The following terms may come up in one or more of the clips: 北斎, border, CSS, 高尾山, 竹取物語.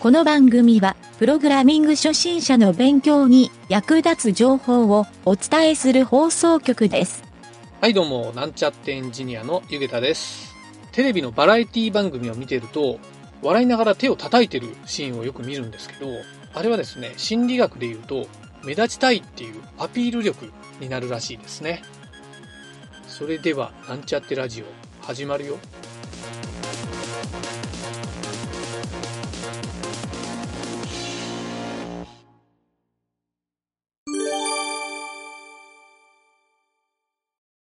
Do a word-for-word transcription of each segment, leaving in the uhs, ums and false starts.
この番組は、プログラミング初心者の勉強に役立つ情報をお伝えする放送局です。はいどうも、なんちゃってエンジニアのゆげたです。テレビのバラエティ番組を見てると、笑いながら手を叩いてるシーンをよく見るんですけど、あれはですね、心理学で言うと、目立ちたいっていうアピール力になるらしいですね。それでは、なんちゃってラジオ、始まるよ。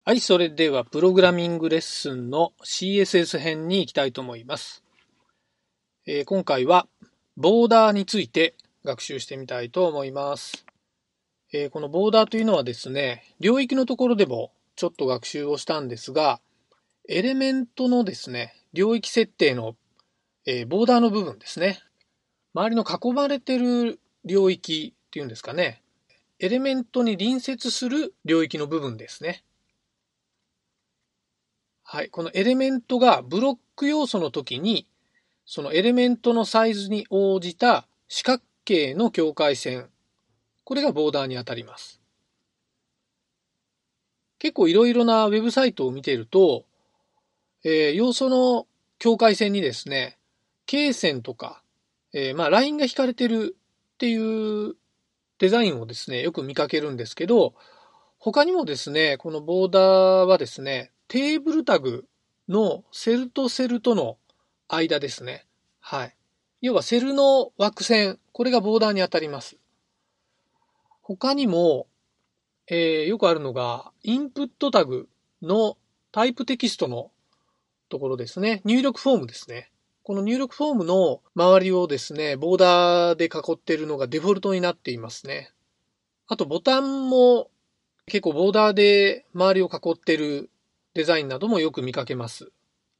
はい、それではプログラミングレッスンの シーエスエス 編に行きたいと思います。えー、今回はボーダーについて学習してみたいと思います。えー、このボーダーというのはですね、領域のところでもちょっと学習をしたんですが、エレメントのですね、領域設定の、えー、ボーダーの部分ですね。周りの囲まれてる領域っていうんですかね。エレメントに隣接する領域の部分ですね。はい、このエレメントがブロック要素の時にそのエレメントのサイズに応じた四角形の境界線、これがボーダーにあたります。結構いろいろなウェブサイトを見ていると、えー、要素の境界線にですね、罫線とか、えー、まあラインが引かれてるっていうデザインをですね、よく見かけるんですけど、他にもですね、このボーダーはですね、テーブルタグのセルとセルとの間ですね。はい。要はセルの枠線、これがボーダーに当たります。他にも、えー、よくあるのが、インプットタグのタイプテキストのところですね。入力フォームですね。この入力フォームの周りをですね、ボーダーで囲っているのがデフォルトになっていますね。あとボタンも結構ボーダーで周りを囲っているデザインなどもよく見かけます。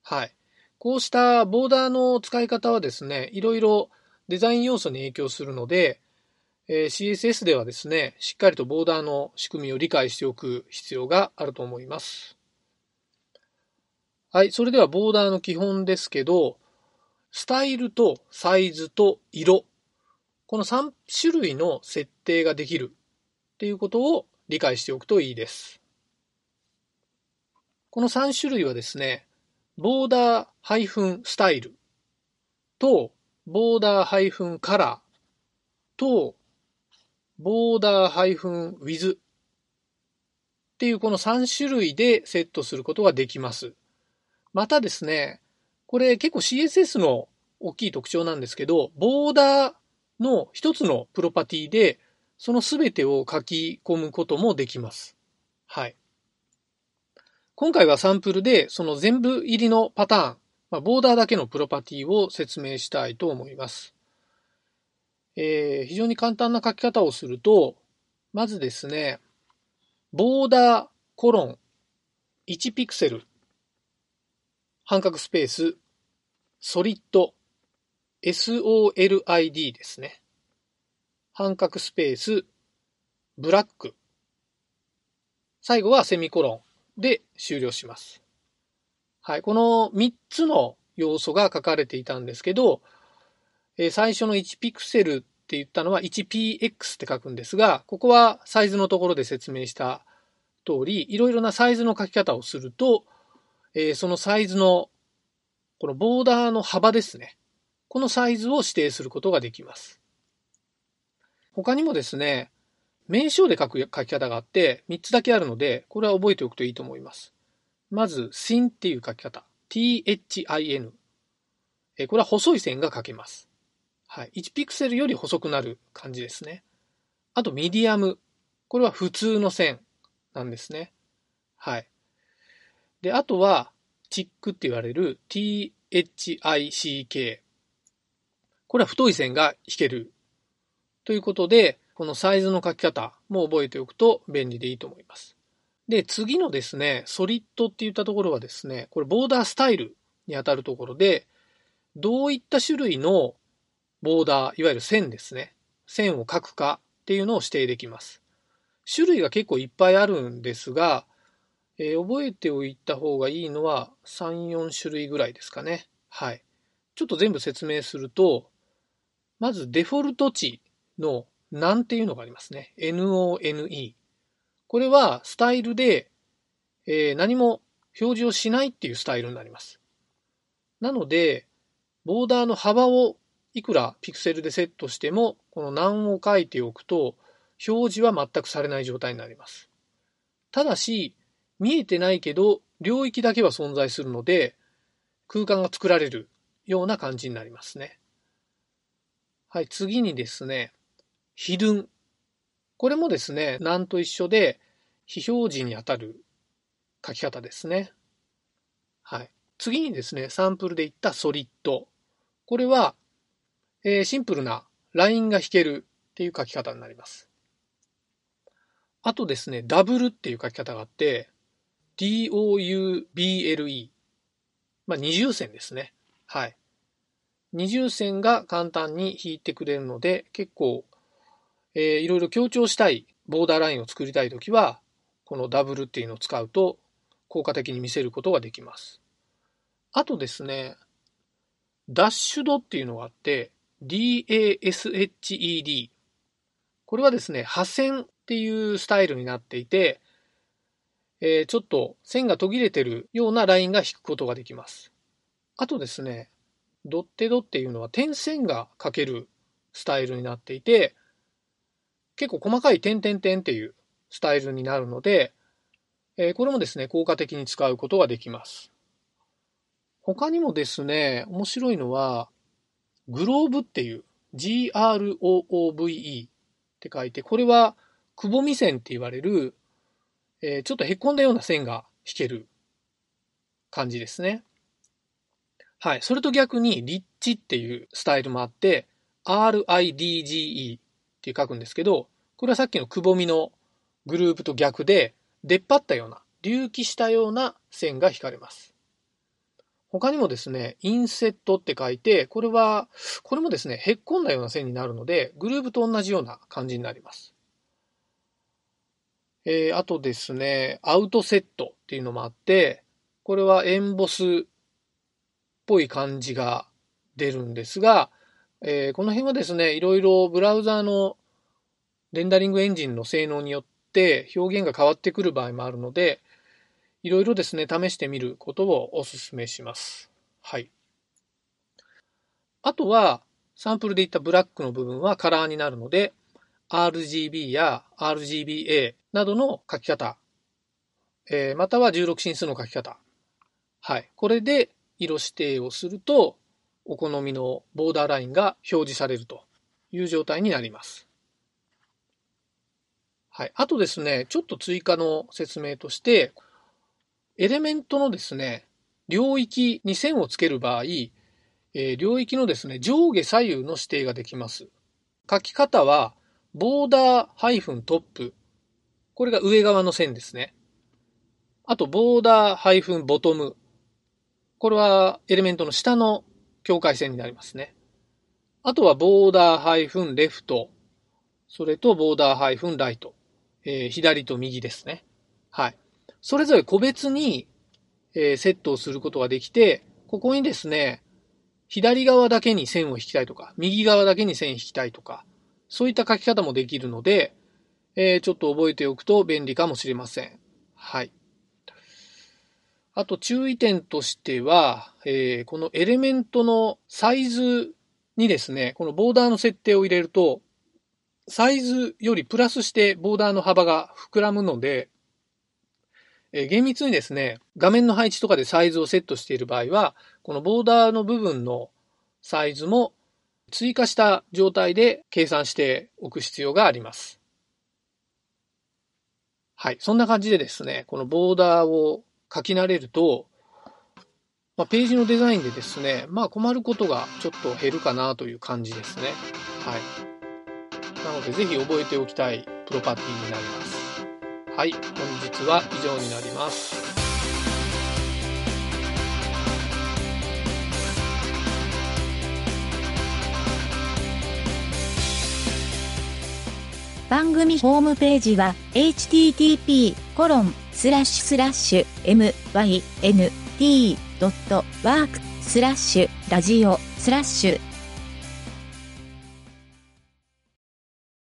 はい。こうしたボーダーの使い方はですね、いろいろデザイン要素に影響するので、えー、シーエスエス ではですね、しっかりとボーダーの仕組みを理解しておく必要があると思います。はい。それではボーダーの基本ですけど、スタイルとサイズと色。このさん種類の設定ができるっていうことを理解しておくといいです。このさん種類はですね、ボーダー -style とボーダー -color とボーダー -with っていうこのさん種類でセットすることができます。またですね、これ結構 シーエスエス の大きい特徴なんですけど、ボーダーの一つのプロパティでそのすべてを書き込むこともできます。はい。今回はサンプルでその全部入りのパターン、まあ、ボーダーだけのプロパティを説明したいと思います。えー、非常に簡単な書き方をすると、まずですね、ボーダーコロンいちピクセル、半角スペース、ソリッド、ソリッド ですね。半角スペース、ブラック。最後はセミコロン。で終了します。はい、このみっつの要素が書かれていたんですけど、え最初のいちピクセルって言ったのは いちピーエックス って書くんですが、ここはサイズのところで説明した通り、いろいろなサイズの書き方をすると、えそのサイズのこのボーダーの幅ですね。このサイズを指定することができます。他にもですね、名称で書く書き方があってみっつだけあるので、これは覚えておくといいと思います。まず、sin っていう書き方。thin。これは細い線が書けます。はい。いちピクセルより細くなる感じですね。あと、medium。これは普通の線なんですね。はい。で、あとは、チックって言われる thick。これは太い線が引ける。ということで、このサイズの書き方も覚えておくと便利でいいと思います。で、次のですね、ソリッドっていったところはですね、これボーダースタイルにあたるところで、どういった種類のボーダー、いわゆる線ですね。線を書くかっていうのを指定できます。種類が結構いっぱいあるんですが、えー、覚えておいた方がいいのはさん、よん種類ぐらいですかね。はい。ちょっと全部説明すると、まずデフォルト値のなんていうのがありますね。none。これはスタイルで、えー、何も表示をしないっていうスタイルになります。なので、ボーダーの幅をいくらピクセルでセットしても、この none を書いておくと、表示は全くされない状態になります。ただし、見えてないけど、領域だけは存在するので、空間が作られるような感じになりますね。はい、次にですね、hidden。これもですね、noneと一緒で、非表示にあたる書き方ですね。はい。次にですね、サンプルで言ったソリッド。これは、えー、シンプルなラインが引けるっていう書き方になります。あとですね、ダブルっていう書き方があって、double。まあ、二重線ですね。はい。二重線が簡単に引いてくれるので、結構、えー、いろいろ強調したいボーダーラインを作りたいときは、このダブルっていうのを使うと効果的に見せることができます。あとですね、ダッシュドっていうのがあって、ダッシュド。これはですね、破線っていうスタイルになっていて、えー、ちょっと線が途切れてるようなラインが引くことができます。あとですね、ドッテドっていうのは点線が書けるスタイルになっていて、結構細かい点点点っていうスタイルになるので、えー、これもですね、効果的に使うことができます。他にもですね、面白いのは、グローブっていう、グローブ って書いて、これはくぼみ線って言われる、えー、ちょっとへこんだような線が引ける感じですね。はい。それと逆に、リッチっていうスタイルもあって、リッド って書くんですけど、これはさっきのくぼみのグループと逆で、出っ張ったような、隆起したような線が引かれます。他にもですね、インセットって書いて、これは、これもですね、へっこんだような線になるので、グループと同じような感じになります。えー、あとですね、アウトセットっていうのもあって、これはエンボスっぽい感じが出るんですが、えー、この辺はですね、いろいろブラウザーのレンダリングエンジンの性能によって表現が変わってくる場合もあるので、いろいろですね、試してみることをお勧めします。はい。あとは、サンプルで言ったブラックの部分はカラーになるので、アールジービー や アールジービーエー などの書き方、えー、またはじゅうろく進数の書き方。はい。これで色指定をすると、お好みのボーダーラインが表示されるという状態になります。はい。あとですね、ちょっと追加の説明として、エレメントのですね、領域に線をつける場合、えー、領域のですね、上下左右の指定ができます。書き方は、ボーダー -トップ。これが上側の線ですね。あと、ボーダー -ボトム。これはエレメントの下の境界線になりますね。あとは、ボーダー -left。それと、ボーダー -right。えー、左と右ですね。はい。それぞれ個別にセットをすることができて、ここにですね、左側だけに線を引きたいとか、右側だけに線を引きたいとか、そういった書き方もできるので、ちょっと覚えておくと便利かもしれません。はい。あと注意点としては、このエレメントのサイズにですね、このボーダーの設定を入れると、サイズよりプラスしてボーダーの幅が膨らむので、えー、厳密にですね、画面の配置とかでサイズをセットしている場合は、このボーダーの部分のサイズも追加した状態で計算しておく必要があります。はい。そんな感じでですね、このボーダーを書き慣れると、まあ、ページのデザインでですね、まあ困ることがちょっと減るかなという感じですね。はい。なので、ぜひ覚えておきたいプロパティになります。はい、本日は以上になります。番組ホームページは エイチティーティーピー コロン スラッシュ スラッシュ エムワイエヌティー ドット ワーク スラッシュ ラジオ スラッシュ